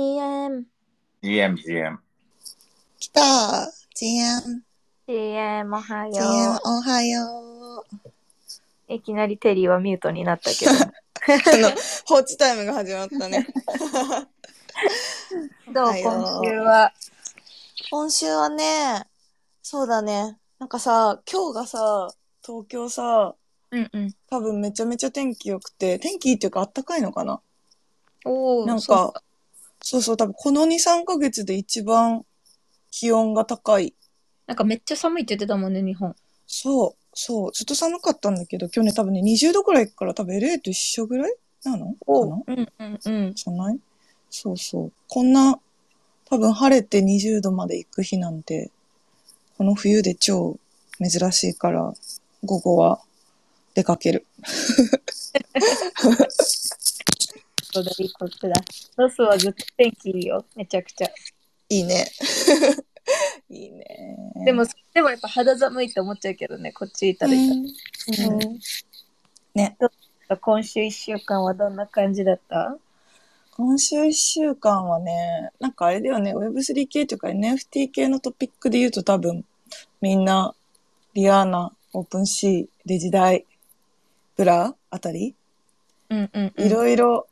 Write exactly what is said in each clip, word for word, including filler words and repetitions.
ジーエム。ジーエム、ジーエム。来た !ジーエム。ジーエム、おはよう。ジーエム、おはよう。いきなりテリーはミュートになったけど。あの、放置タイムが始まったね。どう、はい、今週は。今週はね、そうだね。なんかさ、今日がさ、東京さ、うんうん、多分めちゃめちゃ天気良くて、天気いいっていうかあったかいのかな。おー、なんか、そうか。そうそう、多分このに、さんかげつで一番気温が高い。なんかめっちゃ寒いって言ってたもんね、日本。そう、そう、ずっと寒かったんだけど、今日ね、多分ね、にじゅうどくらいから多分 エルエー と一緒ぐらいなのかな。うんうんうん。じゃない?そうそう。こんな、多分晴れてにじゅうどまで行く日なんて、この冬で超珍しいから、午後は、出かける。そうだ、いいことだ。ロスはずっと天気いいよ。めちゃくちゃ。いいね。いいね。でも、でもやっぱ肌寒いって思っちゃうけどね、こっちいたらいたら。うんうん、ね。今週いっしゅうかんはどんな感じだった？今週いっしゅうかんはね、なんかあれだよね、ウェブスリー 系とか エヌエフティー 系のトピックで言うと多分、みんな、リアーナ、オープンシー、デジダイ、ブラあたり、うんうんうん、いろいろ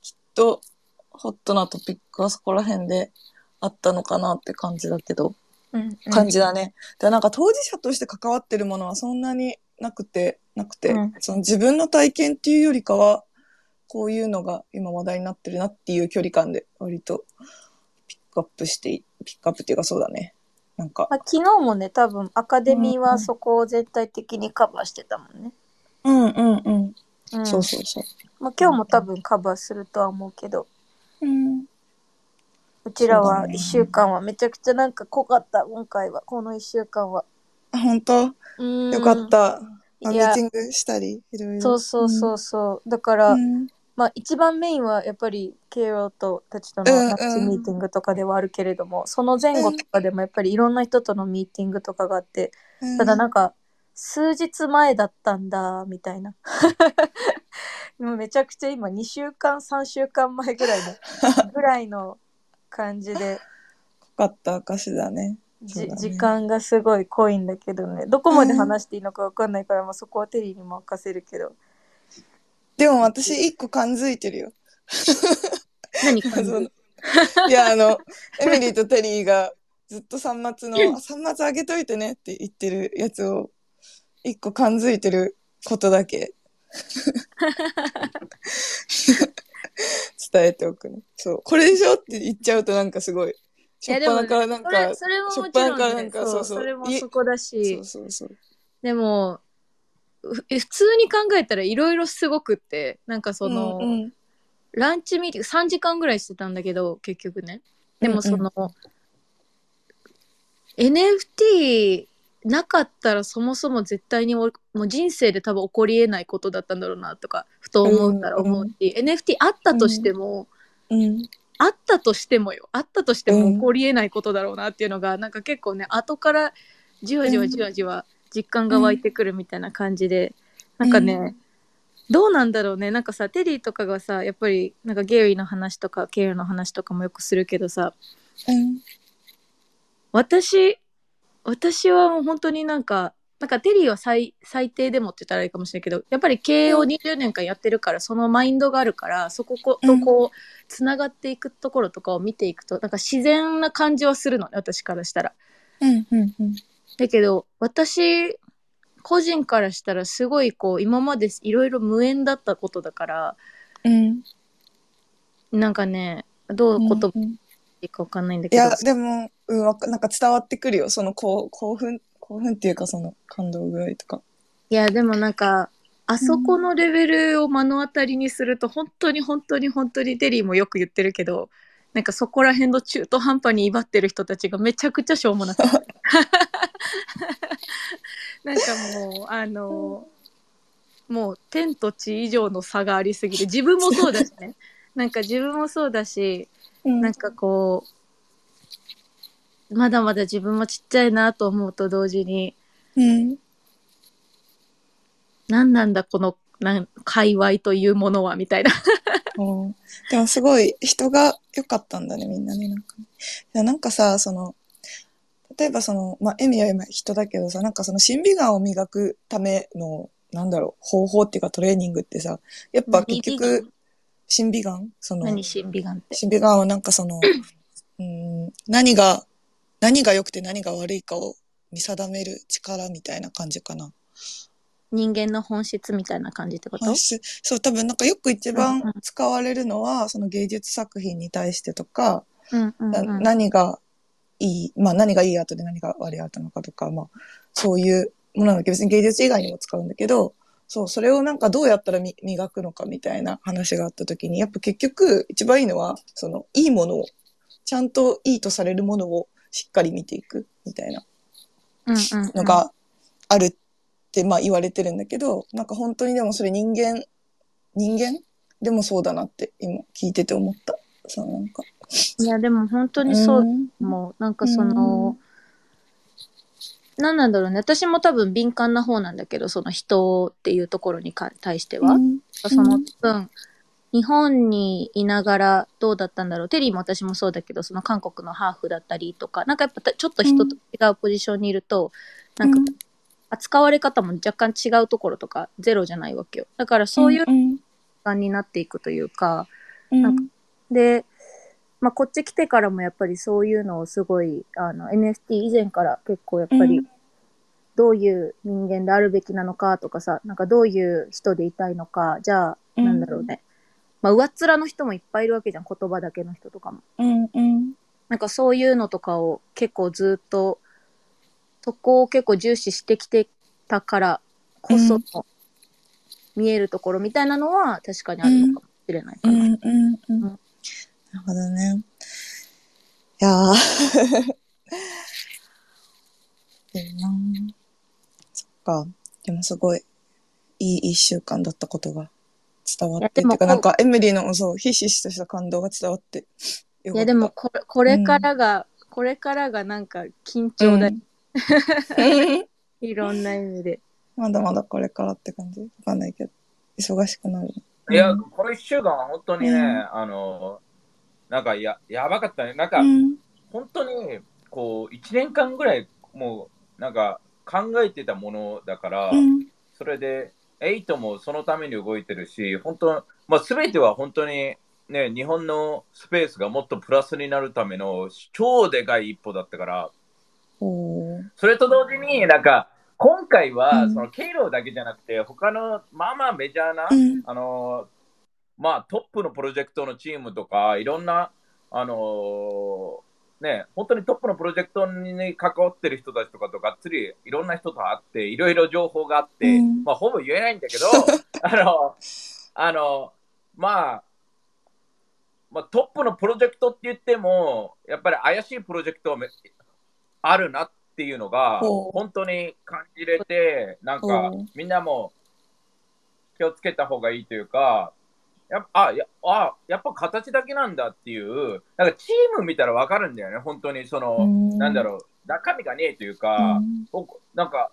きっとホットなトピックはそこら辺であったのかなって感じだけど、うんうん、感じだね。で、なんか当事者として関わってるものはそんなになくてなくて、うん、その自分の体験っていうよりかはこういうのが今話題になってるなっていう距離感で割とピックアップしてピックアップっていうかそうだね。なんか、まあ、昨日もね多分アカデミーはそこを全体的にカバーしてたもんね。うんうんうんうんうん、うん、そうそうそう、まあ、今日も多分カバーするとは思うけど、うん、うちらはいっしゅうかんはめちゃくちゃなんか濃かった今回はこのいっしゅうかんは本当、うん、よかったミーティングしたりいろいろそうそうそうそう、うん、だから、うん、まあ一番メインはやっぱりケイロとたちとのナッツミーティングとかではあるけれども、うんうん、その前後とかでもやっぱりいろんな人とのミーティングとかがあって、うん、ただなんか数日前だったんだみたいなもうめちゃくちゃ今にしゅうかんさんしゅうかんまえぐらいのぐらいの感じで濃かった証だね。じ、時間がすごい濃いんだけどね、どこまで話していいのか分かんないから、まあ、そこはテリーにも任せるけど、でも私一個感づいてるよ何感づいいやあのエミリーとテリーがずっと三末の三末あげといてねって言ってるやつを一個感づいてることだけ伝えておくね。そうこれでしょって言っちゃうとなんかすごいしょっぱなからなんかそれももちろんね、それもそこだし、そうそうそう、でも普通に考えたらいろいろすごくってなんかその、うんうん、ランチミーティングさんじかんぐらいしてたんだけど結局ね、でもその、うんうん、エヌエフティーなかったらそもそも絶対にもう人生で多分起こり得ないことだったんだろうなとかふと思うから思うし、うん、エヌエフティー あったとしても、うん、あったとしてもよあったとしても起こり得ないことだろうなっていうのが、うん、なんか結構ね後からじわじわじわじわ実感が湧いてくるみたいな感じで、うん、なんかね、うん、どうなんだろうね。なんかさテリーとかがさやっぱりなんかゲイリーの話とかケイルの話とかもよくするけどさ、うん、私私はもう本当になんか、なんかテリーは 最, 最低でもって言ったらいいかもしれないけど、やっぱり経営をにじゅうねんかんやってるから、そのマインドがあるから、そことこう、つながっていくところとかを見ていくと、うん、なんか自然な感じはするのね、私からしたら。うんうんうん。だけど、私、個人からしたらすごいこう、今までいろいろ無縁だったことだから、うん、なんかね、どうこと、うんうんいかわかんないんだけど。いやでも、うん、なんか伝わってくるよその興奮興奮っていうかその感動具合とか。いやでもなんかあそこのレベルを目の当たりにすると、うん、本当に本当に本当にテリーもよく言ってるけどなんかそこら辺の中途半端に威張ってる人たちがめちゃくちゃしょうもなくてなんかもうあの、うん、もう天と地以上の差がありすぎて自分もそうだしねなんか自分もそうだしなんかこうまだまだ自分もちっちゃいなと思うと同時に、うん、何なんだこのなん界隈というものはみたいなうん、でもすごい人が良かったんだね、みんなね。なんかね、なんかさ、その例えばその、まあ、エミは今人だけどさ、なんかその審美眼を磨くためのなんだろう方法っていうかトレーニングってさ、やっぱ結局審美眼、その何審美眼って、審美眼はなんかそのうーん、何が何が良くて何が悪いかを見定める力みたいな感じかな。人間の本質みたいな感じってこと？そう、多分なんかよく一番使われるのは、うんうん、その芸術作品に対してとか、うんうんうん、何がいい、まあ何がいい後で何が悪い後なのかとか、まあそういうものなので、別に芸術以外にも使うんだけど、そう、それをなんかどうやったら磨くのかみたいな話があった時に、やっぱ結局一番いいのは、そのいいものを、ちゃんといいとされるものをしっかり見ていくみたいなのがあるって、うんうんうんってまあ言われてるんだけど、なんか本当にでもそれ人間人間でもそうだなって今聞いてて思った。そのなんかいやでも本当にそう、もうなんかその何なんだろうね。私も多分敏感な方なんだけど、その人っていうところにか対しては、その分日本にいながらどうだったんだろう。テリーも私もそうだけど、その韓国のハーフだったりとか、なんかやっぱちょっと人と違うポジションにいると、なんか。扱われ方も若干違うところとかゼロじゃないわけよ。だからそういう時間になっていくというか、うんうん、なんかで、まあ、こっち来てからもやっぱりそういうのをすごいあの エヌエフティー 以前から結構やっぱりどういう人間であるべきなのかとかさ、なんかどういう人でいたいのか、じゃあなんだろうね、まあ、上っ面の人もいっぱいいるわけじゃん、言葉だけの人とかも、うんうん、なんかそういうのとかを結構ずっとそこを結構重視してきてたからこそ、うん、見えるところみたいなのは確かにあるのかもしれないかな。うんうんうんうん、なるほどね。いやーでもな、そっか。でもすごいいい一週間だったことが伝わって、てかなんかエミリーのそうひしひしとした感動が伝わってよかった。いやでもこれ、これからが、うん、これからがなんか緊張だ。うんいろんな意味でまだまだこれからって感じ、わかんないけど忙しくなる。いやこのいっしゅうかんは本当にね、うん、あのなんか や, やばかったね。なんか、うん、本当にこういちねんかんぐらいもうなんか考えてたものだから、うん、それでエイトもそのために動いてるし、本当まあ全ては本当にね、日本のスペースがもっとプラスになるための超でかい一歩だったから、それと同時になんか今回はその経路だけじゃなくて他のまあまあメジャーな、うん、あのまあトップのプロジェクトのチームとかいろんなあのね本当にトップのプロジェクトに関わってる人たちとかとがっつりいろんな人と会っていろいろ情報があって、うん、まあほぼ言えないんだけどあのあのまあまあトップのプロジェクトって言ってもやっぱり怪しいプロジェクトをめあるなっていうのが本当に感じれて、なんかみんなも気をつけた方がいいというか、やっぱあやあやっぱ形だけなんだっていう、なんかチーム見たら分かるんだよね。本当にそのなんだろう中身がねえというか、なんか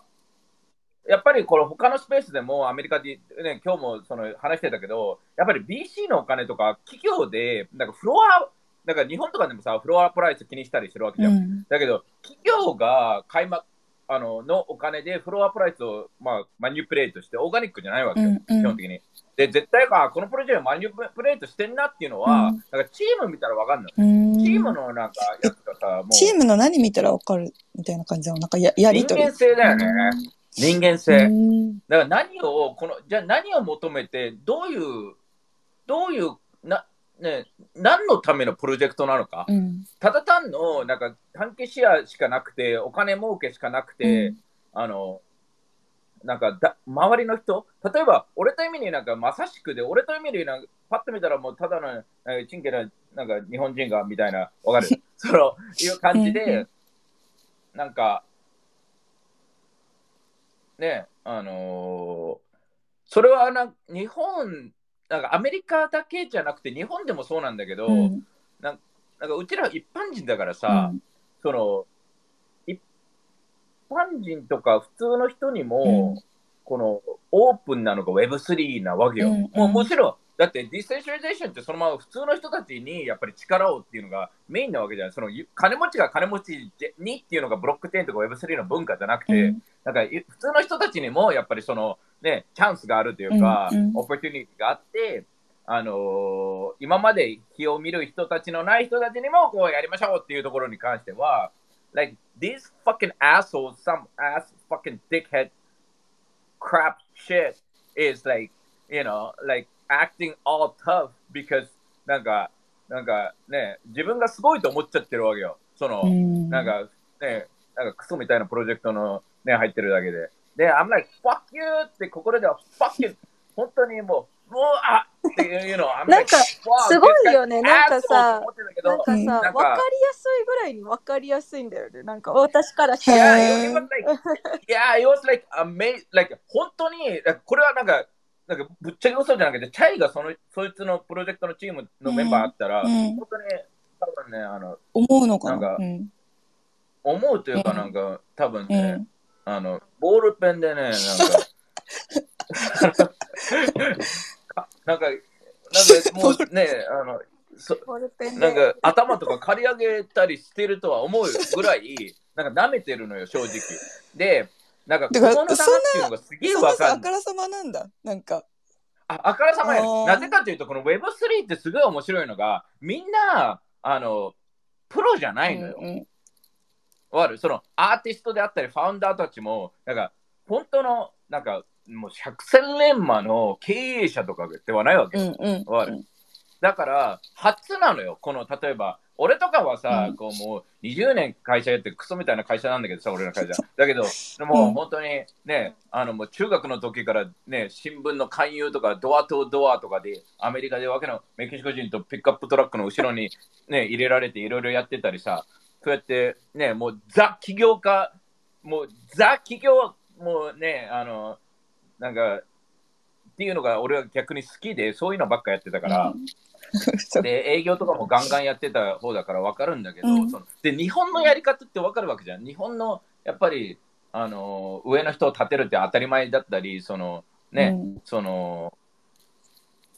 やっぱりこれ他のスペースでもアメリカで、ね、今日もその話してたけど、やっぱり ビーシー のお金とか企業でなんかフロアなんか日本とかでもさ、フロアプライス気にしたりするわけじゃん。うん、だけど、企業が買い、ま、あの、のお金でフロアプライスを、まあ、マニュプレートして、オーガニックじゃないわけよ、うんうん、基本的に。で、絶対か、このプロジェクトマニュプレートしてんなっていうのは、うん、なんかチーム見たらわかんない。チームのなんかやつがさ、もう。チームの何見たらわかるみたいな感じの、なんか や, やりとり。人間性だよね。人間性。だから何を、この、じゃあ何を求めて、どういう、どういう、な、ね、何のためのプロジェクトなのか、うん、ただ単のなんか関係シェアしかなくてお金儲けしかなくて、うん、あのなんかだ周りの人、例えば俺とエミリーなんかまさしくで、俺とエミリーなんかパッと見たらもうただのチンケななんか日本人がみたいな、わかるそのいう感じでなんかね、あのー、それはなん日本なんかアメリカだけじゃなくて日本でもそうなんだけど、うん、なんなんかうちら一般人だからさ、うん、その一般人とか普通の人にも、うん、このオープンなのが ウェブスリー なわけよ、うん、もうむしろだってディセンシャリゼーションってそのまま普通の人たちにやっぱり力をっていうのがメインなわけじゃない。その金持ちが金持ちにっていうのがブロックテンとか ウェブスリー の文化じゃなくて、うん、なんか普通の人たちにもやっぱりその、ね、チャンスがあるというか、うんうん、オポチュニティがあって、あのー、今まで日を見る人たちのない人たちにもこうやりましょうっていうところに関しては like these fucking assholes, some ass fucking dickhead crap shit is like, you know, like acting all tough because なんかなんかね自分がすごいと思っちゃってるわけよ。そのなんかねなんかクソみたいなプロジェクトのね入ってるだけでで I'm like fuck you って心では fuck you 本当にもうもうあっていうの I'm なんかすごいよねなんかさなんかさ分かりやすいぐらいに分かりやすいんだよねなんか私からしたら yeah it was like yeah it was like amazing like 本当にこれはなんかなんかぶっちゃけ嘘じゃなくてチャイが そ, のそいつのプロジェクトのチームのメンバーあったら、ね、本当に多分ねあの思うのか な, なんか、うん、思うというかなんか、うん、多分ね、うん、あのボールペンでねなんかなんかもうねあのそなんか頭とか刈り上げたりしてるとは思うぐらいなんか舐めてるのよ正直で。なんか、この棚っていうのがすげえわかんない。あからさまなんだ。なんか。あ、あからさまやね。なぜかというと、この ウェブスリー ってすごい面白いのが、みんな、あの、プロじゃないのよ。うんうん、わかる？その、アーティストであったり、ファウンダーたちも、なんか、本当の、なんか、もう百戦錬磨の経営者とかではないわけ。うんうん、わかる？だから、初なのよ。この、例えば、俺とかはさ、うん、こうもうにじゅうねん会社やってクソみたいな会社なんだけどさ、俺の会社。だけど、でも本当にね、うん、あのもう中学の時からね、新聞の勧誘とかドアとドアとかで、アメリカでわけのメキシコ人とピックアップトラックの後ろにね、入れられていろいろやってたりさ、そうやってね、もうザ起業家、もうザ起業、もうね、あの、なんか、っていうのが俺は逆に好きで、そういうのばっかやってたから、うんで営業とかもガンガンやってた方だから分かるんだけど、うん、そので日本のやり方って分かるわけじゃん。日本のやっぱりあの上の人を立てるって当たり前だったり、そのね、うん、その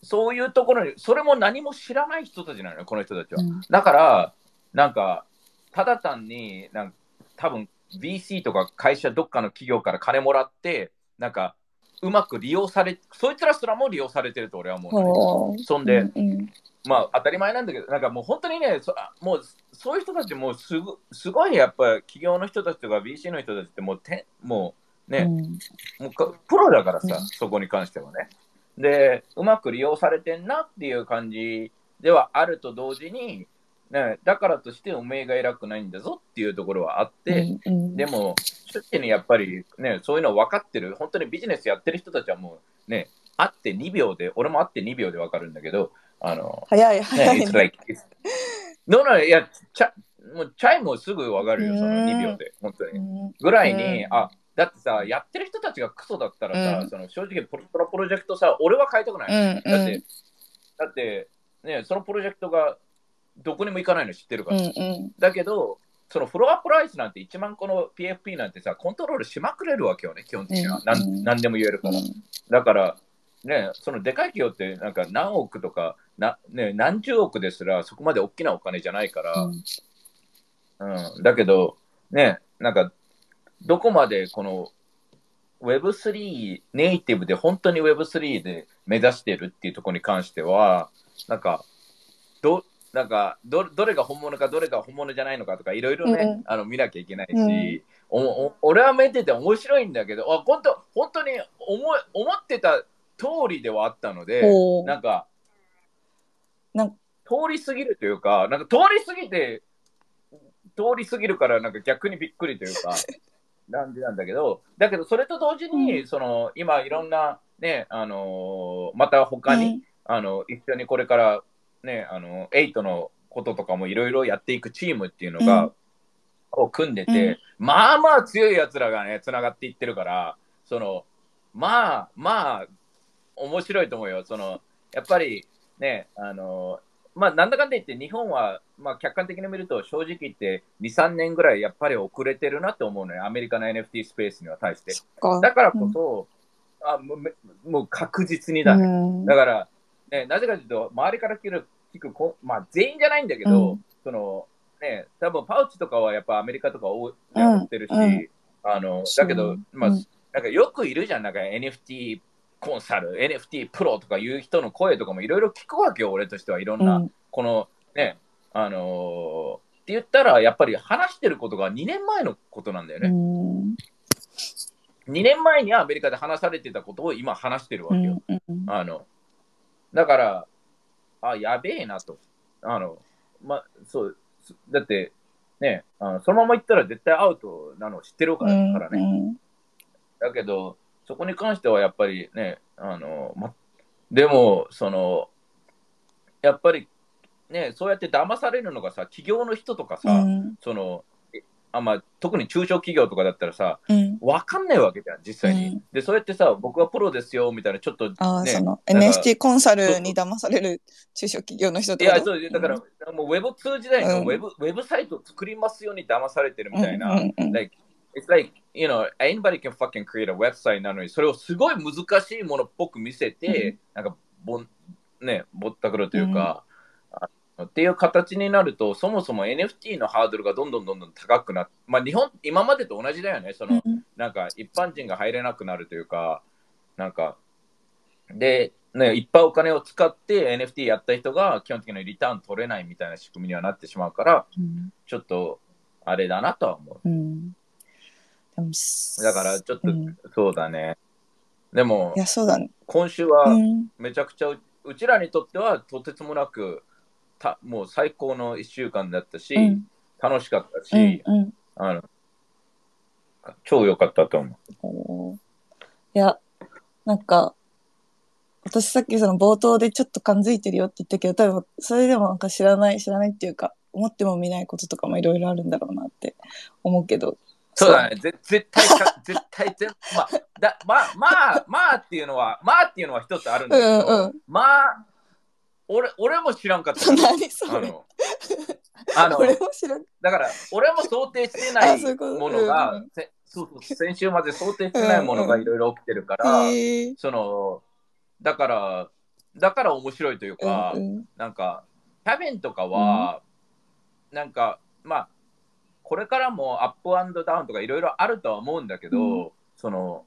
そういうところにそれも何も知らない人たちなのよこの人たちは、うん、だからなんかただ単になんか多分 ビーシー とか会社どっかの企業から金もらってなんかうまく利用され、そいつらすらも利用されてると俺は思う。そんで、うんうん、まあ当たり前なんだけど、なんかもう本当にね、そもうそういう人たちもうすご、すごいやっぱ企業の人たちとか ビーシー の人たちってもうてもうね、うん、もうかプロだからさ、うん、そこに関してはね。で、うまく利用されてんなっていう感じではあると同時に、ね、だからとしておめえが偉くないんだぞっていうところはあって、うんうん、でも。正直にやっぱりね、そういうの分かってる、本当にビジネスやってる人たちはもうね、会ってにびょうで、俺も会ってにびょうで分かるんだけど、あの、早い早い。どの、いや、チャイもすぐ分かるよ、そのにびょうで、本当に。ぐらいに、あ、だってさ、やってる人たちがクソだったらさ、その正直プロ、プロプロジェクトさ、俺は変えたくない。だって、だって、ね、そのプロジェクトがどこにも行かないの知ってるから。だけど、そのフロアプライスなんていちまんこの ピーエフピー なんてさ、コントロールしまくれるわけよね、基本的には。なん、なんでも言えるから。だから、ね、そのでかい企業ってなんか何億とかな、ね、何十億ですら、そこまで大きなお金じゃないから。うん。だけど、ね、なんか、どこまでこの ウェブスリー ネイティブで、本当に ウェブスリー で目指してるっていうところに関しては、なんか、ど、なんか ど, どれが本物かどれが本物じゃないのかとかいろいろね、うん、あの見なきゃいけないし、うん、おお俺は見てて面白いんだけど、あ本当本当に 思, 思ってた通りではあったので、なんかなん通り過ぎるというか、なんか通り過ぎて通り過ぎるからなんか逆にびっくりというかなんでなんだけど、だけどそれと同時に、うん、その今いろんなね、あのー、また他に、うん、あの一緒にこれからね、あのエイトのこととかもいろいろやっていくチームっていうのが、うん、を組んでて、うん、まあまあ強いやつらがねつながっていってるから、そのまあまあ面白いと思うよ。そのやっぱりね、あのまあなんだかんだ言って日本は、まあ、客観的に見ると正直言ってにさんねんぐらいやっぱり遅れてるなと思うのよ、アメリカの エヌエフティー スペースには対して。だからこそ、うん、あもう確実にだね、うん、だからね、なぜかというと、周りから聞く、聞くまあ、全員じゃないんだけど、うん、その、ね、多分パウチとかはやっぱアメリカとか多い、うん、ってるし、うん、あの、だけど、まあ、うん、なんかよくいるじゃん、なんか エヌエフティー コンサル、エヌエフティー プロとかいう人の声とかもいろいろ聞くわけよ、俺としてはいろんな、うん、この、ね、あのー、って言ったら、やっぱり話してることがにねんまえのことなんだよね。うんにねんまえにアメリカで話されてたことを今話してるわけよ。うんうん、あのだから、あ、やべえなと。あのま、そうだって、ね、あのそのまま行ったら絶対アウトなの知ってるからね。うんうん、だけど、そこに関してはやっぱりね、あのま、でもその、やっぱり、ね、そうやって騙されるのがさ、企業の人とかさ、うん、そのあまあ、特に中小企業とかだったらさ、うん、分かんないわけじゃん実際に、うん、でそうやってさ僕はプロですよみたいなちょっと、ね、あその エヌエフティー コンサルに騙される中小企業の人とかいやそうだから、うん、もう ウェブツー 時代のウェブ、うん、ウェブサイト作りますように騙されてるみたいな、うんうんうん、like it's like you know anybody can fucking create a website なのにそれをすごい難しいものっぽく見せて、うん、なんかぼんねぼったくるというか。うんっていう形になると、そもそも エヌエフティー のハードルがどんどんどんどん高くなって、まあ日本、今までと同じだよね。その、なんか一般人が入れなくなるというか、なんか、で、ね、いっぱいお金を使って エヌエフティー やった人が基本的にリターン取れないみたいな仕組みにはなってしまうから、うん、ちょっとあれだなとは思う。うん、でもだからちょっと、うん、そうだね。でも、いやそうだね、今週はめちゃくちゃ、うん、うちらにとってはとてつもなく、たもう最高のいっしゅうかんだったし、うん、楽しかったし、うんうん、あの超良かったと思う。いやなんか私さっきその冒頭でちょっと感づいてるよって言ったけど、多分それでもなんか知らない知らないっていうか思っても見ないこととかもいろいろあるんだろうなって思うけど。そうだね、絶対絶対全まあだまあまあまあっていうのはまあっていうのは一つあるんだけど、うんうん、まあ。俺, 俺も知らんかった。何それ。あの、俺も知らん。だから、俺も想定してないものが、うん、そうそう先週まで想定してないものがいろいろ起きてるから、うんうん、その、だから、だから面白いというか、うんうん、なんか、Kevinとかは、うん、なんか、まあ、これからもアップ&ダウンとかいろいろあるとは思うんだけど、うん、その、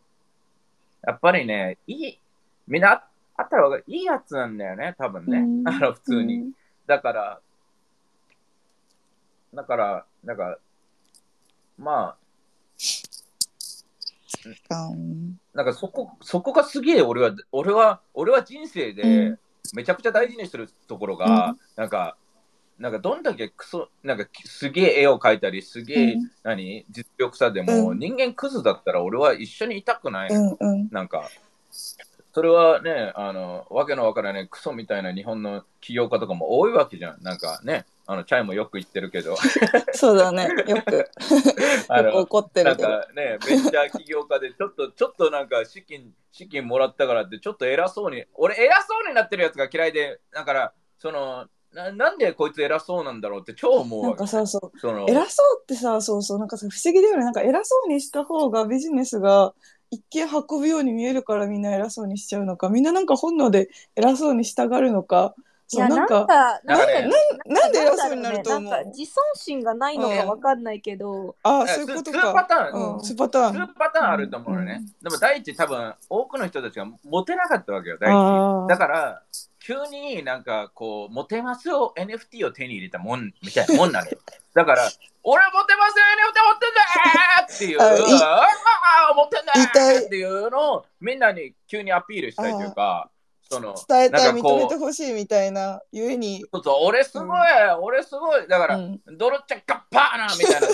やっぱりね、いい、みんな、あったら分かるいいやつなんだよね多分ね、うん、あの普通に、うん、だからだからなんかまあ、うん、なんかそこそこがすげえ俺は俺は俺は人生でめちゃくちゃ大事にしてるところが、うん、なんかなんかどんだけクソなんかすげえ絵を描いたりすげえ、うん、何実力差でも、うん、人間クズだったら俺は一緒にいたくない、うんうん、なんか。それはね、あの、わけのわからないクソみたいな日本の起業家とかも多いわけじゃん。なんかね、あの、チャイもよく言ってるけど。そうだね、よく。あのよく怒ってるけど。なんかね、ベンチャー起業家で、ちょっと、ちょっとなんか資金、資金もらったからって、ちょっと偉そうに、俺偉そうになってるやつが嫌いで、だから、その、な, なんでこいつ偉そうなんだろうって超思うわけ。なんかさ、そうその偉そうってさ、そうそう、なんかさ、不思議だよね。なんか偉そうにした方がビジネスが、一見運ぶように見えるからみんな偉そうにしちゃうのか、みんななんか本能で偉そうに従うのか、そうなんかなんで偉そうになると思う、なんか自尊心がないのかわかんないけど、うん、ああそういうことか、にパターン、うん、にパターン、にパターンあると思うよね、うん、でも第一多分多くの人たちがモテなかったわけよ第一だから急になんかこうモテますを エヌエフティー を手に入れたもんみたいなもんなのよだから俺モテますよ エヌエフティー 持ってんだーっていう持ってんだーっていうのをみんなに急にアピールしたいというか、その伝えたい認めてほしいみたいなゆえに、そうそう俺すごい、うん、俺すごいだから、うん、ドロッチャカッパーナみたいな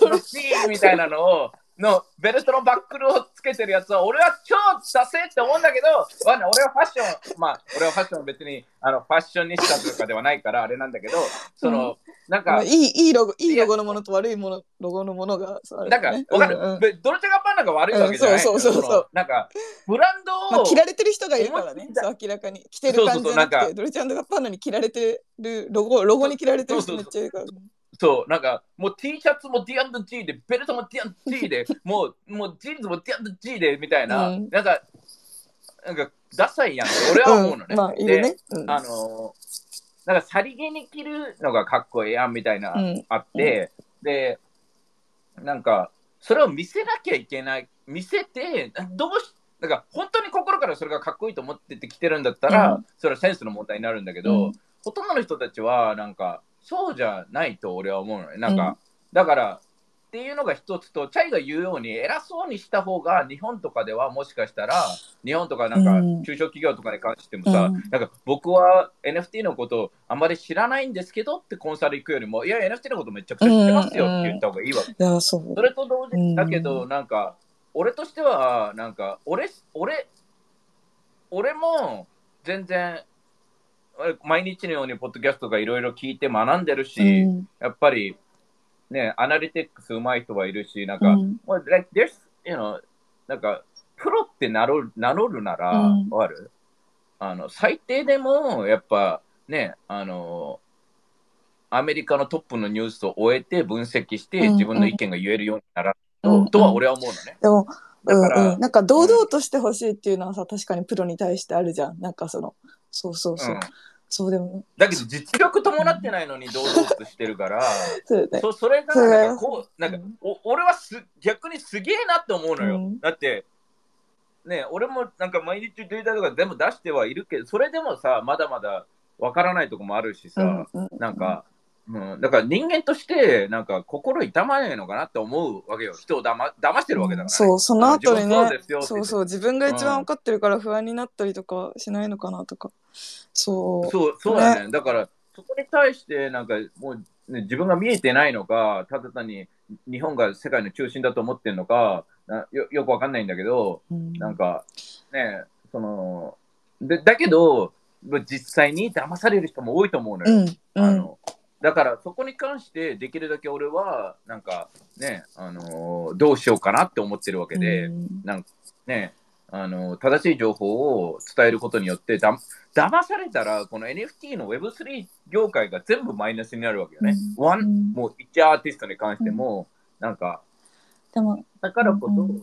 ドロッチーみたいなのをのベルトのバックルをつけてるやつは俺は超ダセって思うんだけど、俺はファッション、まあ俺はファッション別にあのファッションにしたとかではないからあれなんだけど、その、うん、なんかいいいいロゴいいロゴのものと悪いものロゴのものがある、ね、なんかわかる、うんうん、ドルチェガッパーナが悪いわけじゃない、うん、そうそうそうそう、なんかブランドを、まあ、着られてる人がいるからね、そう明らかに着てる感じじゃなくて、そうそうそう、なんかドルチェガッパーナに着られてるロゴロゴに着られてる人めっちゃいるから、ね。そうそうそうそうそう、なんかもう T シャツも ディーアンドジー でベルトも ディーアンドジー でもう、もうジーンズも ディーアンドジー でみたいな、うん、なんかなんかダサいやんって俺は思うのね、うん、まあいるね、うん、あのなんかさりげに着るのがかっこいいやんみたいな、うん、あって、うん、でなんかそれを見せなきゃいけない、見せてどうしなんか本当に心からそれがかっこいいと思ってて着てるんだったら、うん、それはセンスの問題になるんだけど、うん、ほとんどの人たちはなんかそうじゃないと俺は思うのね、なんか、うん、だからっていうのが一つと、チャイが言うように偉そうにした方が日本とかではもしかしたら、日本とかなんか中小企業とかに関してもさ、うん、なんか僕は エヌエフティー のことあんまり知らないんですけどってコンサル行くよりも、いや エヌエフティー のことめちゃくちゃ知ってますよって言った方がいいわけ、うんうん、それと同時にだけど、うん、なんか俺としてはなんか 俺, 俺, 俺も全然毎日のようにポッドキャストがいろいろ聞いて学んでるし、うん、やっぱりね、アナリティクス上手い人はいるし、なんか、うん、well, like there's, you know, なんかプロって名乗る、名乗るなら、うん、あるあの最低でもやっぱね、あのアメリカのトップのニュースを終えて分析して自分の意見が言えるようにならないと、うんうん、とは俺は思うのね。でも、だから、うん、なんか堂々としてほしいっていうのはさ、確かにプロに対してあるじゃん。なんかその、そうそうそう。うん、そうでもだけど実力伴ってないのに堂々としてるからそう、ね、そ, それがなんかこうなんか、うん、お俺はす逆にすげえなって思うのよ、うん、だってね俺もなんか毎日データとか全部出してはいるけど、それでもさまだまだわからないとこもあるしさ、うん、なんか、うん、だから人間としてなんか心痛まないのかなって思うわけよ、人をだま騙してるわけだから、ね、そうその後にね、そうそうそう、自分が一番分かってるから不安になったりとかしないのかなとか、そうそうそうだね、ね、だからそこに対してなんかもう、ね、自分が見えてないのか、ただ単に日本が世界の中心だと思ってるのか よ, よく分かんないんだけど、うん、なんかねそのでだけど実際に騙される人も多いと思うのよ、うんうん、あのだからそこに関してできるだけ俺はなんかね、あのー、どうしようかなって思ってるわけで、うん、なんかね、あのー、正しい情報を伝えることによってだ騙されたらこの エヌエフティー の ウェブスリー 業界が全部マイナスになるわけよね、うん、ワンもういちアーティストに関しても、うん、なんかでもだからこそ、うん、い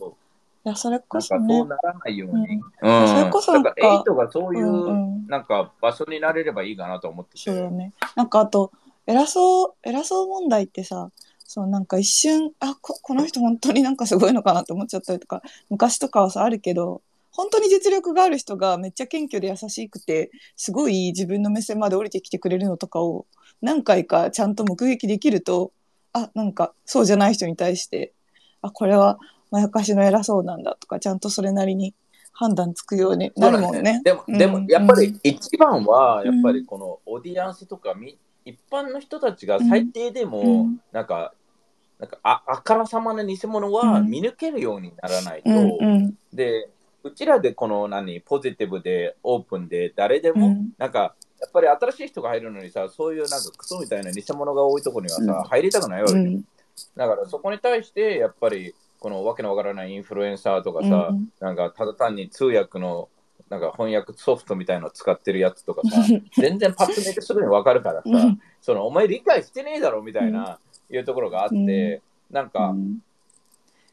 やそれこそ、ね、なんかそうならないように、うんうん、それこそなんかエイトがそういう、うんうん、なんか場所になれればいいかなと思ってて、そうだね、なんかあと偉そう、偉そう問題ってさ、そうなんか一瞬あ こ, この人本当になんかすごいのかなって思っちゃったりとか、昔とかはさあるけど、本当に実力がある人がめっちゃ謙虚で優しくてすごい自分の目線まで降りてきてくれるのとかを何回かちゃんと目撃できると、あなんかそうじゃない人に対してあこれはまやかしの偉そうなんだとかちゃんとそれなりに判断つくようになるもん ね, ねでも、うん、でもやっぱり一番はやっぱりこのオーディエンスとか見、うん一般の人たちが最低でもなんか、うん、なんか あ, あからさまな偽物は見抜けるようにならないと、うん、でうちらでこの何ポジティブでオープンで誰でも、うん、なんかやっぱり新しい人が入るのにさそういうなんかクソみたいな偽物が多いところにはさ、うん、入りたくないわけ、うん、だからそこに対してやっぱりこのわけのわからないインフルエンサーとかさ、うん、なんかただ単に通訳のなんか翻訳ソフトみたいなの使ってるやつとかさ全然パッと見てすぐに分かるからさ、うん、そのお前理解してねえだろみたいな、うん、いうところがあって、うん、なんか、うん、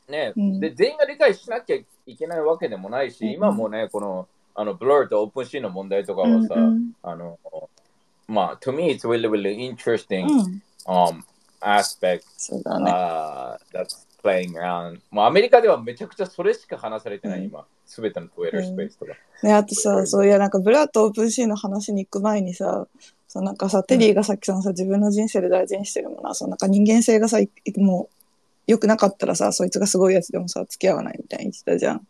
ね、うん、で全員が理解しなきゃいけないわけでもないし、うん、今もねこのあのブローとオープンシーの問題とかはさ、うん、あのまあ to me it's really really interesting、うん、um aspect そうだね、uh, that's playing around もうアメリカではめちゃくちゃそれしか話されてない、うん、今すべてのトゥイタースペースとか、うん、ね、あとさ、そういやなんかブラとオープンシーの話に行く前にさ、そうなんかさテリーがさっきさ、うん、自分の人生で大事にしてるものは、そうなんか人間性がさもう良くなかったらさ、そいつがすごいやつでもさ付き合わないみたいに言ってたじゃん。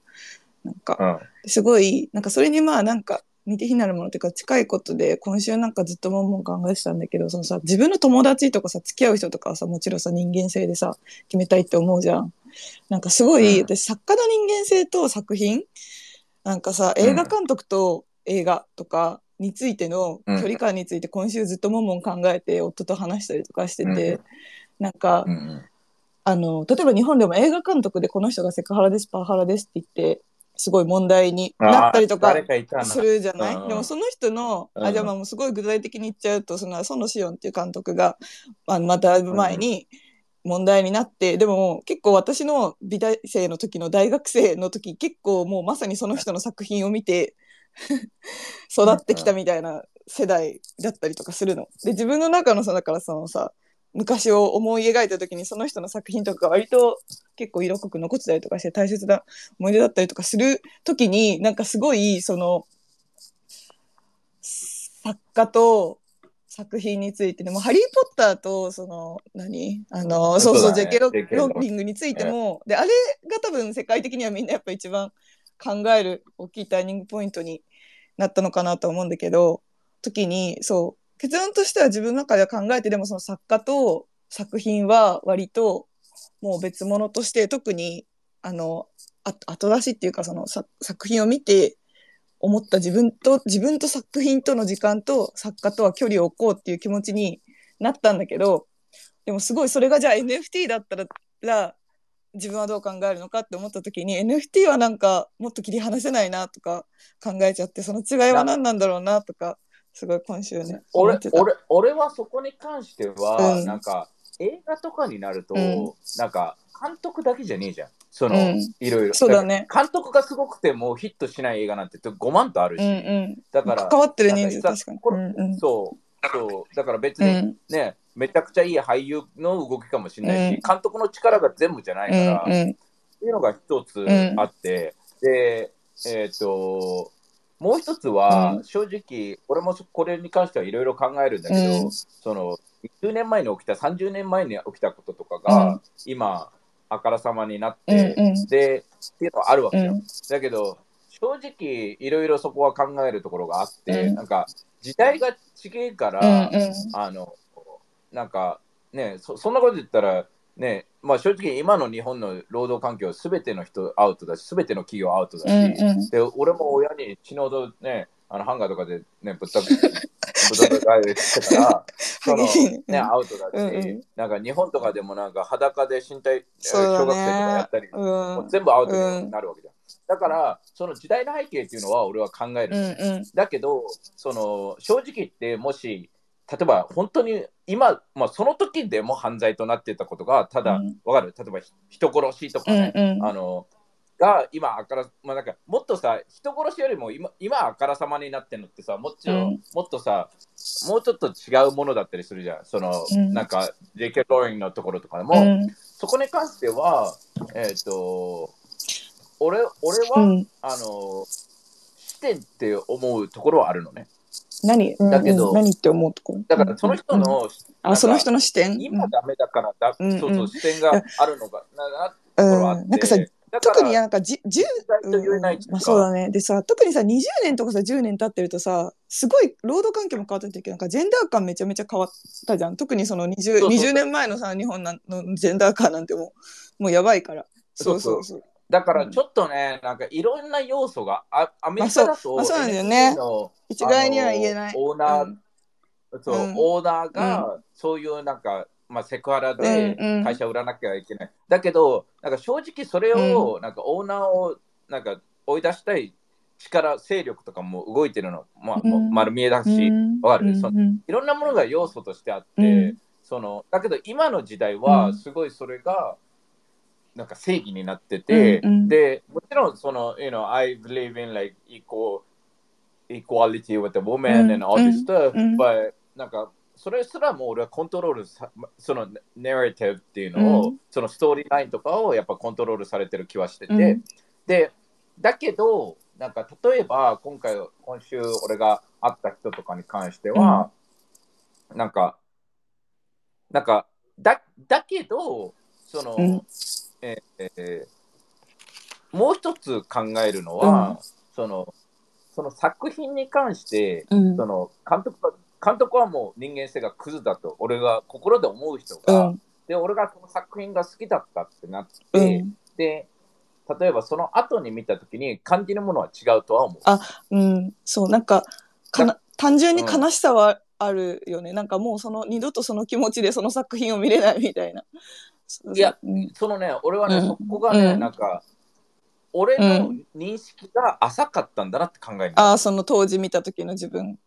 なんか、うん、すごいなんかそれにまあなんか似て非なるものっていうか近いことで、今週なんかずっともんもん考えてたんだけど、そのさ自分の友達とかさ付き合う人とかはさもちろんさ人間性でさ決めたいって思うじゃん。なんかすごい、うん、私作家の人間性と作品なんかさ映画監督と映画とかについての距離感について今週ずっともんもん考えて夫と話したりとかしてて、うん、なんか、うん、あの例えば日本でも映画監督でこの人がセクハラですパワハラですって言ってすごい問題になったりとかするじゃない？でもその人の、うん、あじゃあまあもうすごい具体的に言っちゃうと、その園子温っていう監督が、まあ、また会う前に、うん問題になって、でも結構私の美大生の時の大学生の時、結構もうまさにその人の作品を見て育ってきたみたいな世代だったりとかするので、自分の中のさ、だからそのさ、昔を思い描いた時にその人の作品とかが割と結構色濃く残ってたりとかして、大切な思い出だったりとかする時に、なんかすごいその作家と作品について、でもハリーポッターとその何あのそうそう、ね、ジェイケー ロッキングについても、であれが多分世界的にはみんなやっぱ一番考える大きいターニングポイントになったのかなと思うんだけど、時にそう結論としては自分の中では考えて、でもその作家と作品は割ともう別物として、特にあのあ後出しっていうか、その作品を見て思った自分と自分と作品との時間と作家とは距離を置こうっていう気持ちになったんだけど、でもすごいそれがじゃあ エヌエフティー だったら自分はどう考えるのかって思った時に、 エヌエフティー はなんかもっと切り離せないなとか考えちゃって、その違いは何なんだろうなとか、すごい今週ね、俺俺俺はそこに関しては、うん、なんか映画とかになると、うん、なんか監督だけじゃねえじゃん、その、うん、いろいろそうだね、監督がすごくてもヒットしない映画なんてごまんとあるし、うんうん、だから関わってる人数確かに、うんうん、そうそう、だから別にね、うん、めちゃくちゃいい俳優の動きかもしれないし、うん、監督の力が全部じゃないから、うんうん、っていうのが一つあって、うん、でえっともう一つは、正直、うん、俺もこれに関してはいろいろ考えるんだけど、うん、そのにじゅうねんまえに起きた、さんじゅうねんまえに起きたこととかが、うん、今あからさまになって、うんうん、でっていうのはあるわけじゃん、うん、だけど正直いろいろそこは考えるところがあって、うん、なんか時代が違えから、うんうん、あのなんかね そ, そんなこと言ったらね、まあ、正直今の日本の労働環境すべての人アウトだし、すべての企業アウトだし、うんうん、で俺も親に血のどね、あのハンガーとかでねぶったぶったりしてたらその、ね、アウトだし、うんうん、なんか日本とかでもなんか裸で身体、ね、小学生とかやったり、うん、もう全部アウトになるわけじゃん、だからその時代の背景っていうのは俺は考える、うんうん、だけどその正直言って、もし例えば本当に今、まあ、その時でも犯罪となっていたことがただ、うん、わかる、例えば人殺しとかね、うんうん、あのが今あから、まあ、なんかもっとさ、人殺しよりも 今, 今あからさまになってるのってさ、もちろん、うん、もっとさ、もうちょっと違うものだったりするじゃん、その、うん、なんか ジェイケー ローリングのところとかでも、うん、そこに関しては、えー、と 俺, 俺は、うん、あの視点って思うところはあるのね。何だけど、うんうん、何って思うとこ、だからその人の、うん、あ、その人の視点、今ダメだからだ、うん、そうそう、視点があるのがなところはあって、うん、なんかさ、特になんかじゅう、うん、まあ、そうだね。でさ、特にさにじゅうねんとかさじゅうねん経ってるとさ、すごい労働環境も変わったんだけど、なんかジェンダー感めちゃめちゃ変わったじゃん。特にその 20, そうそうにじゅうねんまえのさ日本のジェンダー感なんてもうもうやばいから、そうそうそう。だからちょっとね、うん、なんかいろんな要素があ、アメリカだと、まあ、そうなんだよね、一概には言えないオーナー、うん、そう、うん、オーナーがそういうなんか、まあ、セクハラで会社を売らなきゃいけない、うんうん、だけどなんか正直それを、うん、なんかオーナーをなんか追い出したい力、勢力とかも動いてるの、まあ、もう丸見えだし、うん、わかる、うん、そのいろんなものが要素としてあって、うん、そのだけど今の時代はすごいそれが、うんなんか正義になってて、うんうん、でもちろんその you know I believe in like equal equality with the women and all this stuff、うんうん、but なんかそれすらも俺はコントロールさ、そのネラティブっていうのを、うん、そのストーリーラインとかをやっぱコントロールされてる気はしてて、うん、でだけどなんか例えば今回今週俺が会った人とかに関しては、うん、なんかなんか だ, だけどその、うんえー、もう一つ考えるのは、うん、その、その作品に関して、うん、その監督が、監督はもう人間性がクズだと俺が心で思う人が、うん、で俺がこの作品が好きだったってなって、うん、で例えばその後に見た時に感じるものは違うとは思う。あ、うん、そうなんか、かな、単純に悲しさはあるよね、うん、なんかもうその二度とその気持ちでその作品を見れないみたいな。いや、うん、そのね、俺はね、うん、そこがね、うん、なんか、俺の認識が浅かったんだなって考える。ああ、その当時見た時の自分。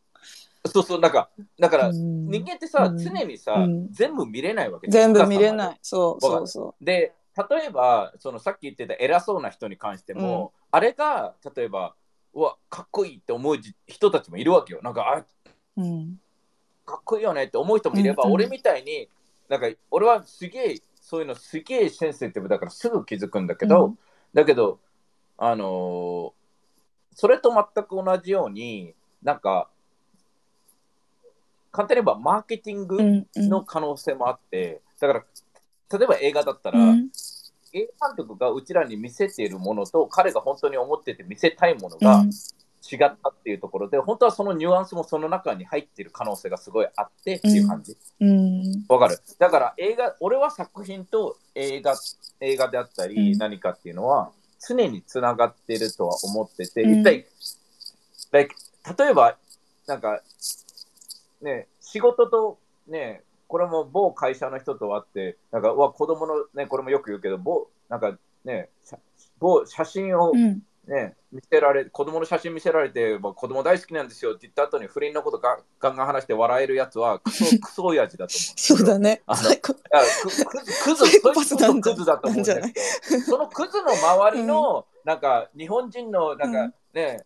そうそう、なんかだから人間ってさ、うん、常にさ、うん、全部見れないわけです。全部見れない。そうそうそう。で、例えばそのさっき言ってた偉そうな人に関しても、うん、あれが例えばうわかっこいいって思う人たちもいるわけよ。なんかあ、うん、かっこいいよねって思う人もいれば、うん、俺みたいになんか俺はすげえそういうのすげえセンシティブだからすぐ気づくんだけど、うん、だけどあのー、それと全く同じようになんか簡単に言えばマーケティングの可能性もあって、うんうん、だから例えば映画だったら、うん、映画監督がうちらに見せているものと彼が本当に思ってて見せたいものが違ったっていうところで、うん、本当はそのニュアンスもその中に入っている可能性がすごいあってっていう感じ。うんうん、わかる。だから映画、俺は作品と映画、映画であったり何かっていうのは常につながってるとは思ってて、うん、一体、like、例えばなんかね、仕事と、ね、これも某会社の人と会ってなんかうわ子供の、ね、これもよく言うけど某なんか、ね、某写真を、ね、うん、見せられ子供の写真見せられて、まあ、子供大好きなんですよって言った後に不倫のことガンガン話して笑えるやつはクソクソ親父だと思うそうだね、あのクズだと思うんだけどそのクズの周りの、うん、なんか日本人のなんか、うん、ね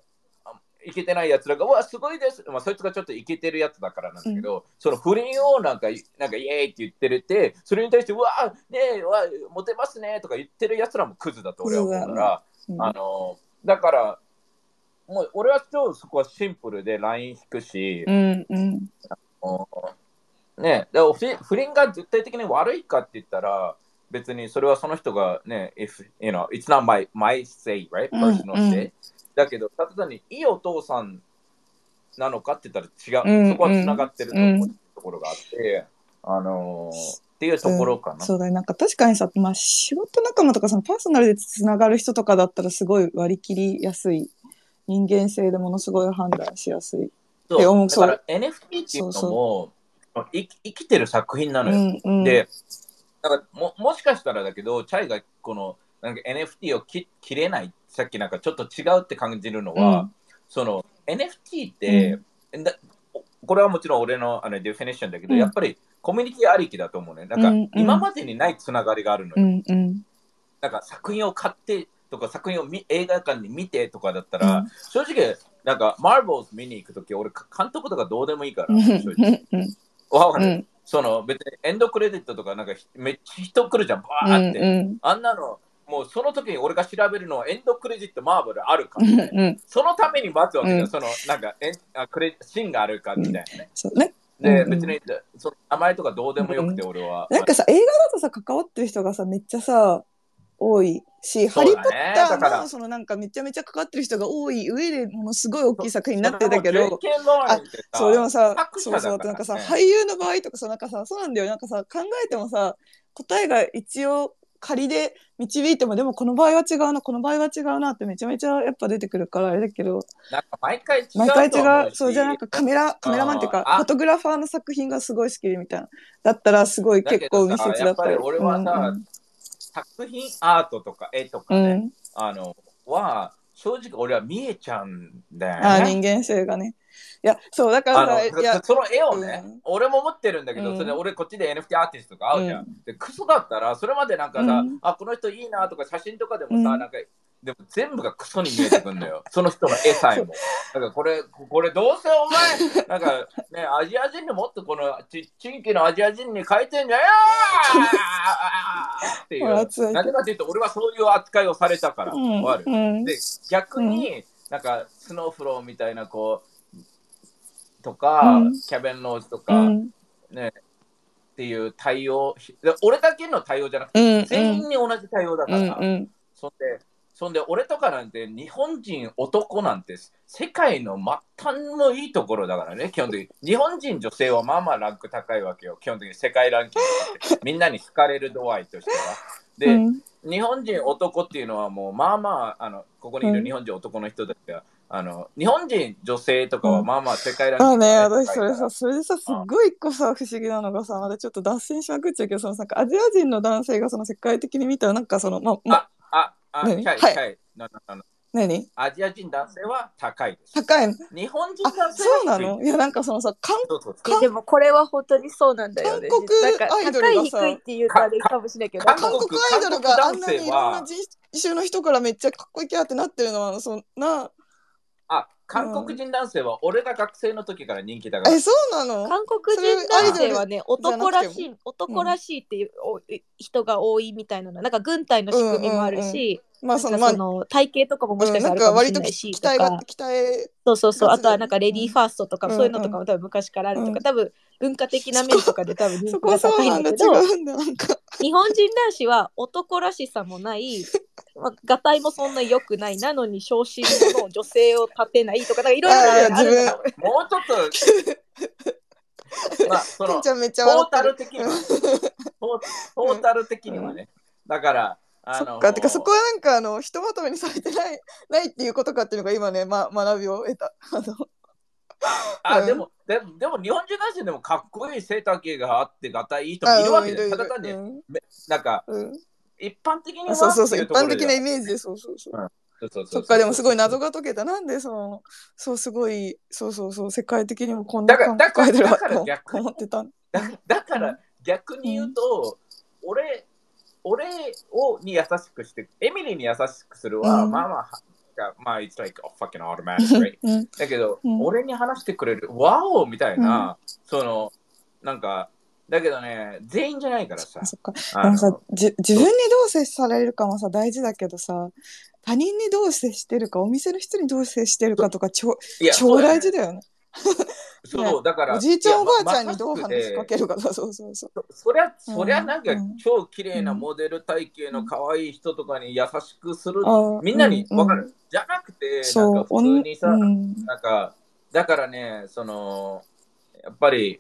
イケてないやつらがうわすごいです、まあ、そいつがちょっとイケてるやつだからなんだけど、うん、その不倫をなんかなんかイエーイって言ってるってそれに対してうわねえうわモテますねとか言ってるやつらもクズだと俺は思うから、うん、あのだからもう俺は今日そこはシンプルでライン引くし、うんうん、あのねでも不倫が絶対的に悪いかって言ったら別にそれはその人がね if you know it's not my my say right personal say、うんうんだけど、ただ単にいいお父さんなのかって言ったら違う、うんうん、そこはつながってると思うところがあって、うん、あのー、っていうところかな。うん、そうだね、なんか確かにさ、まあ、仕事仲間とかさ、パーソナルでつながる人とかだったらすごい割り切りやすい、人間性でものすごい判断しやすい。そう、だから エヌエフティー っていうのも、そうそうい生きてる作品なのよ。うんうん、でなんかも、もしかしたらだけど、チャイがこの、なんか エヌエフティー を切れないさっきなんかちょっと違うって感じるのは、うん、その エヌエフティー って、うん、これはもちろん俺 の, あのディフィニッションだけど、うん、やっぱりコミュニティありきだと思うね。なんか、うんうん、今までにないつながりがあるのよ、うんうん、なんか作品を買ってとか作品を映画館に見てとかだったら、うん、正直なんかマーベルズ見に行くとき俺監督とかどうでもいいから正直、うん、わかる、うん、その別にエンドクレジットとかなんかめっちゃ人来るじゃんバーって、うんうん、あんなのもうその時に俺が調べるのはエンドクレジットマーブルあるかみたいな、うんうん、そのために待つわけだよ、うん、そのなんかエンあクレシーンがあるかみたいなね、うん、そうねで、うんうん、別にその名前とかどうでもよくて俺は、うんうん、なんかさ映画だとさ関わってる人がさめっちゃさ多いし、ね、ハリーポッターのそのなんかめちゃめちゃ関わってる人が多い上でものすごい大きい作品になってたけど、あ、そうでもさ、そうそうなんかさ俳優の場合とかさなんかさそうなんだよなんかさ考えてもさ答えが一応仮で導いてもでもこの場合は違うなこの場合は違うなってめちゃめちゃやっぱ出てくるからあれだけどなんか毎回違う毎回違うそうじゃなくカメラカメラマンっていうかフォトグラファーの作品がすごい好きでみたいなだったらすごい結構密接だったり俺はさ、うん、作品アートとか絵とかね、うん、あのは正直俺は見えちゃうんだよねあ人間性がねいやそうだからさいやその絵をね、うん、俺も持ってるんだけど、うん、それ俺こっちで エヌエフティー アーティストとか会うじゃん、うん、でクソだったらそれまでなんかさ、うん、あこの人いいなとか写真とかでもさ、うん、なんかでも全部がクソに見えてくるんだよその人の絵さえもだからこれこれどうせお前なんかねアジア人にもっとこのち地域のアジア人に書いてんじゃんよーっていうなぜかというと俺はそういう扱いをされたから、うん、終わる、うん、で逆に、うん、なんかスノーフローみたいなこうとか、うん、Kevin Roseとか、うん、ねっていう対応俺だけの対応じゃなくて、うんうん、全員に同じ対応だから、うんうん、そんでそんで俺とかなんて日本人男なんて世界の末端のいいところだからね基本的に日本人女性はまあまあランク高いわけよ基本的に世界ランキングみんなに好かれる度合いとしてはで、うん、日本人男っていうのはもうまあまあ、 あのここにいる日本人男の人たちが、うんあの日本人女性とかはまあまあ世界ランキング、うん、あね私それさそれでさすっごい一個さ不思議なのがさまだちょっと脱線しまくっちゃうけどそのなんかアジア人の男性がその世界的に見たらなんかそのまああああ、ね、はいはい、はい、ななな何？アジア人男性は高いです。高いの？日本人男性はそうなの？いやなんかそのさ、韓国でもこれは本当にそうなんだよね。韓国アイドルがさ、高い低いって言うとあれかもしれないけど、韓国アイドルがあんなにいろんな人種の人からめっちゃかっこいいキャーってなってるのはそんなあ、韓国人男性は俺が学生の時から人気だから、うん、え、そうなの？韓国人男性はね、男らしい、男らしいっていう人が多いみたいなの、なんか軍隊の仕組みもあるし、うんうんうん、まあそのまあ、その体型とかももしかしたらあるかもしれないし、うん、なんか割と期待が、そうそうそう、あとはなんかレディーファーストとか、うん、そういうのとかも多分昔からあるとか、うん、多分文化的な面とかで多分人気が高いんだけど、日本人男子は男らしさもないがたいもそんな良くない、なのに昇進の女性を立てないとか、なんかいろいろあるんだろうね。もうちょっとまあそのトータル的にはトータル的にはね、うん、だからあのー、そっか、てかそこはなんかあのひとまとめにされてない、ないっていうことかっていうのが今ね、ま、学びを得た。あのあ、うん、でもでもでも日本人男性でもかっこいい背丈があってがたいい人もいるわけで、ただ単になんか、うん、一般的にはそうそうそう、一般的なイメージで、そうそうそう、うん、そっか、でもすごい謎が解けた。なんでそのそうすごい、そうそうそう、世界的にもこんな感覚でだから逆思ってた。だから逆に言うと、うん、俺俺をに優しくして、エミリーに優しくするは、うん、まあまあ、まあ、it's like a fucking automatic, right? だけど、うん、俺に話してくれる、ワオみたいな、うん、その、なんか、だけどね、全員じゃないからさ。そっか。なんかさ、じ、自分にどう接されるかもさ、大事だけどさ、他人にどう接してるか、お店の人にどう接してるかとか、超、超大事だよね。そうだから、ね、おじいちゃんおばあちゃんにどう話しかけるかだ、ま、そうそうそう。そりゃそりゃなんか、うん、超綺麗なモデル体型の可愛い人とかに優しくする、うん、みんなに分かる、うん、じゃなくてなんか普通にさ、うん、なんかだからね、そのやっぱり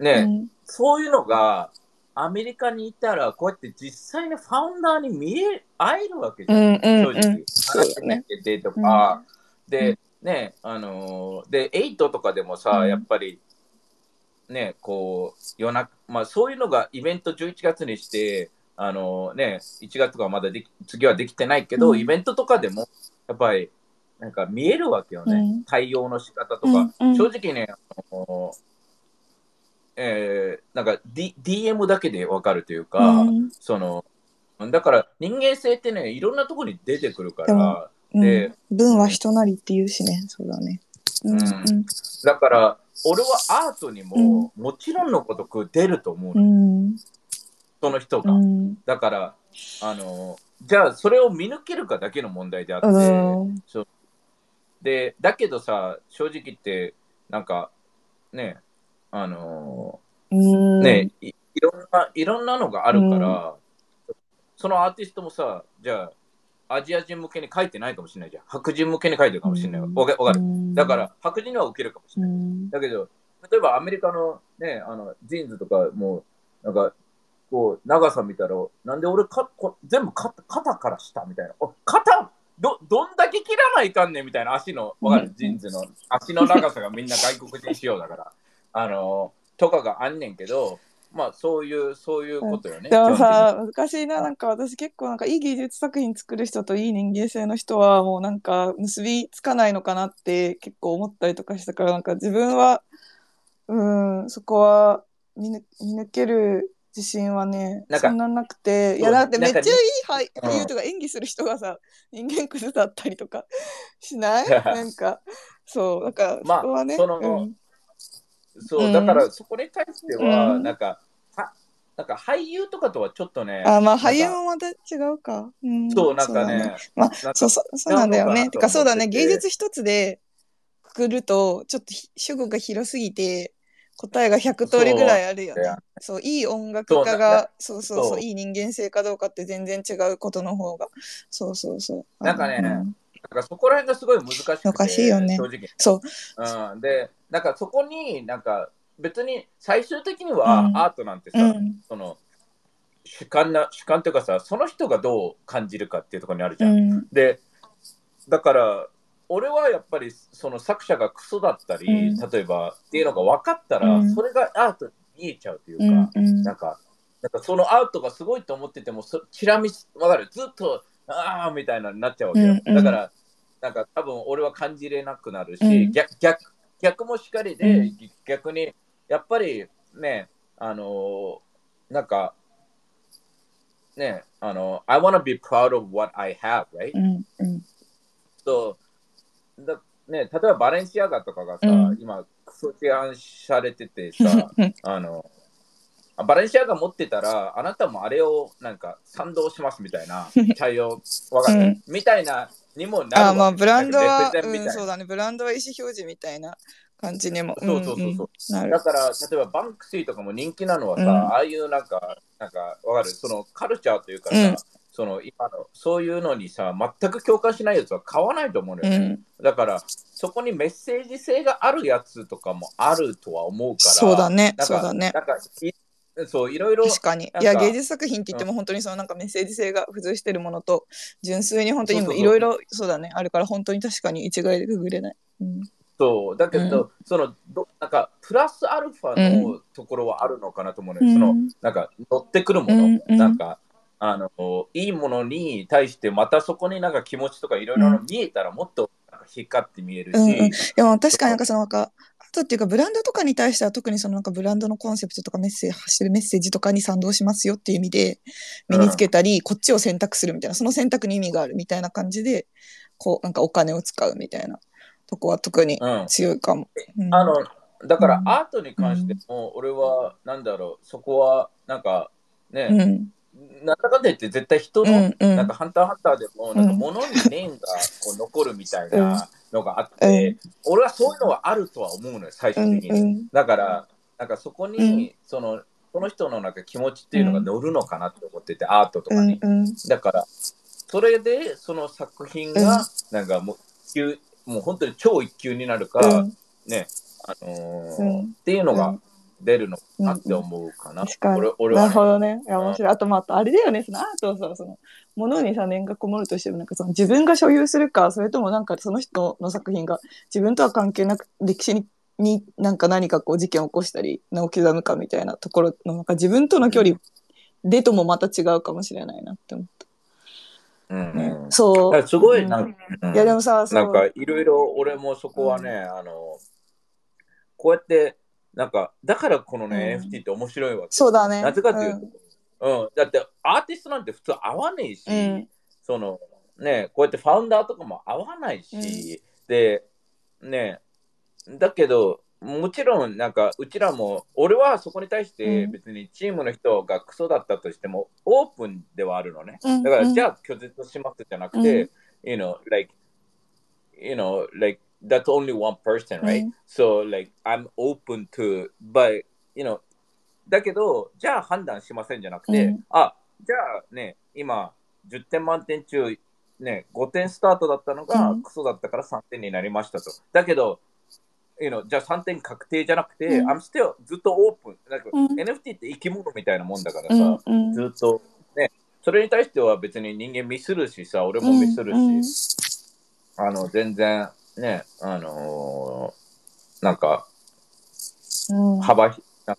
ね、うん、そういうのがアメリカにいたらこうやって実際のファウンダーに見え会えるわけじゃん、うん、正直、うん、話しかけてとか、うん、で、うんね、あのー、でエイトとかでもさ、うん、やっぱりね、こう夜中、まあ、そういうのがイベントじゅういちがつにして、あのーね、いちがつとかはまだでき次はできてないけど、うん、イベントとかでもやっぱりなんか見えるわけよね、うん、対応の仕方とか、うん、正直ね、あのーえー、なんか、D、ディーエム だけで分かるというか、うん、そのだから人間性ってね、いろんなところに出てくるから。で、うん、文は人なりって言うしね、そうだね、うんうん、だから俺はアートにも、うん、もちろんのごとく出ると思うの、うん、その人が、うん、だからあのじゃあそれを見抜けるかだけの問題であって、うん、そうで、だけどさ、正直言ってなんかね、あの、うん、ね、い、いろんないろんなのがあるから、うん、そのアーティストもさ、じゃあアジア人向けに書いてないかもしれないじゃん。白人向けに書いてるかもしれない。わ、うん、かる。だから白人には受けるかもしれない。うん、だけど、例えばアメリカのね、あのジーンズとかもうなんかこう長さ見たら、なんで俺かこ全部か肩から下みたいな。肩 ど, どんだけ切らないかんねんみたいな、足のわかるジーンズの足の長さがみんな外国人仕様だからあのとかがあんねんけど。まあそういうそういうことよね。でもさ、難しいな。なんか私結構なんかいい芸術作品作る人といい人間性の人はもうなんか結びつかないのかなって結構思ったりとかしたから、なんか自分はうんそこは見抜、見抜ける自信はね、なんかそんななくて、いやだってめっちゃいい俳優とか演技する人がさ、うん、人間クズだったりとかしない？なんかそうだからそこはね。まあそのうんそうだからそこに対しては、うん、なんかはなんか俳優とかとはちょっとね、あ、まあ俳優もまた違うか、うん、そうなんかね、まあそうそうなんだよね。てかそうだね、芸術一つでくくるとちょっと主語が広すぎて答えがひゃく通りぐらいあるよね。そう、いい音楽家がそうそうそう、いい人間性かどうかって全然違うことの方がそうそうそうなんかね、うんだからそこら辺がすごい難しくて、難しいよね、正直。そう、うん、でなんかそこになんか別に最終的にはアートなんてさ、うん、その主観な主観というかさ、その人がどう感じるかっていうところにあるじゃん、うん、でだから俺はやっぱりその作者がクソだったり、うん、例えばっていうのが分かったら、うん、それがアートに見えちゃうというか、うん、なんか、なんかそのアートがすごいと思っててもそチラ見分かるずっとああみたいなになっちゃうわけよ、うんうん、だからなんか多分俺は感じれなくなるし、うん、逆, 逆, 逆もしかりで、うん、逆にやっぱりねあのなんかねあの I wanna be proud of what I have right、うんうん、そうだね、例えばバレンシアガとかがさ、うん、今クソ批判されててさあのバレンシアガ持ってたらあなたもあれをなんか賛同しますみたいな対応わかる、うん、みたいなにもなる。あ、まあブランドは、うん、そうだね、ブランドは意思表示みたいな感じにも、そうそうそうそう、うんうん、だから例えばバンクシーとかも人気なのはさ、うん、ああいうなんかなんかわかる、そのカルチャーというかさ、うん、その今のそういうのにさ全く共感しないやつは買わないと思うんだよね、うん、だからそこにメッセージ性があるやつとかもあるとは思うから、そうだね、そうだね、なんかそういろいろ確かに、いや芸術作品って言っても本当にそのなんかメッセージ性が付随してるものと純粋に本当にいろいろそうだねあるから、本当に確かに一概でくぐれない、うん、そうだけど、うん、そのどなんかプラスアルファのところはあるのかなと思うね、うん、そのなんか乗ってくるもの、うんうん、なんかあのいいものに対してまたそこになんか気持ちとかいろいろ見えたらもっとなんか光って見えるし、うんうん、でも確かになんかそのなんかっていうかブランドとかに対しては特にそのなんかブランドのコンセプトとかメッセージ発してるメッセージとかに賛同しますよっていう意味で身につけたり、うん、こっちを選択するみたいな、その選択に意味があるみたいな感じでこうなんかお金を使うみたいなとこは特に強いかも、うんうん、あのだからアートに関しても俺はなんだろう、そこはなんかね、うんなんだかんだ言って絶対人の、うんうん、なんかハンターハンターでもなんか物に念がこう残るみたいなのがあって、うん、俺はそういうのはあるとは思うのよ最終的に、うんうん、だからなんかそこにそのその人のなんか気持ちっていうのが乗るのかなって思ってて、アートとかに、うんうん、だからそれでその作品がなんかもう一級、もう本当に超一級になるから、うん、ねあのーうん、っていうのが出るのかなって思うかな、うん、確かに俺俺は、ね、なるほどね、いや面白い、うん、あとまたあれだよね、そのアートをさそのものにさ念がこもるとしてもなんかその自分が所有するか、それともなんかその人の作品が自分とは関係なく歴史にになんか何かこう事件を起こしたり名を刻むかみたいなところのなんか自分との距離でともまた違うかもしれないなって思った。うんね、そうすごいなんか、うん、いやでもさなんかいろいろ俺もそこはね、うん、あのこうやってなんかだからこのね、うん、エヌエフティー って面白いわけ。そうだね。なぜかっていうと、うんうん、だってアーティストなんて普通合わないし、うん、そのねこうやってファウンダーとかも合わないし、うん、でねだけどもちろんなんかうちらも俺はそこに対して別にチームの人がクソだったとしてもオープンではあるのね。だから、うん、じゃあ拒絶しますじゃなくて、うん、you know like you know like that's only one person, right?、うん、so like I'm open to, but you know, だけどじゃあ判断しませんじゃなくて、うん、あじゃあね今じゅってん満点中ねごてんスタートだったのがクソだったからさんてんになりましたと、うん、だけど you know じゃあさんてん確定じゃなくて、うん、I'm still ずっとオープン、like、うん、エヌエフティー って生き物みたいなもんだからさ、うんうん、ずっとねそれに対しては別に人間ミスるしさ俺もミスるし、うんうん、あの全然。ねあのー、なんか、うん、幅なんか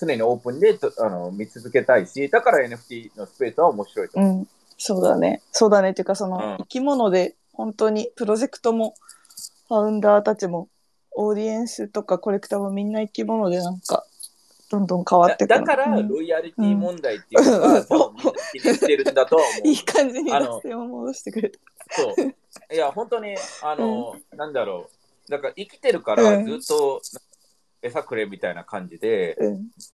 常にオープンでとあの見続けたいし、だから エヌエフティー のスペースは面白いと思う、うん、そうだねそうだねっていうかその、うん、生き物で本当にプロジェクトもファウンダーたちもオーディエンスとかコレクターもみんな生き物でなんかどんどん変わってくる だ, だから、うん、ロイヤリティ問題っていうのが、うん、多分気にしてるんだとは思ういい感じに脱線を戻してくれたそういや本当にあの、うん、なんだろうだから生きてるからずっと餌くれみたいな感じで、うん、